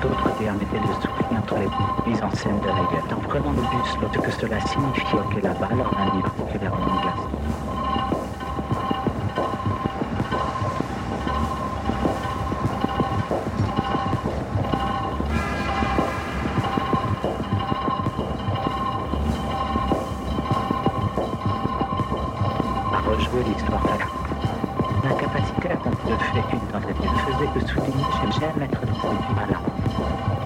d'autres termes étaient de soutenir les mises en scène de la guerre, en prenant le bus, lorsque que cela signifiait que la balle en un livre que vers une glace. L'incapacité à comprendre le fait qu'une tentative faisait que souligner chez Michel l'être de produit à l'âme.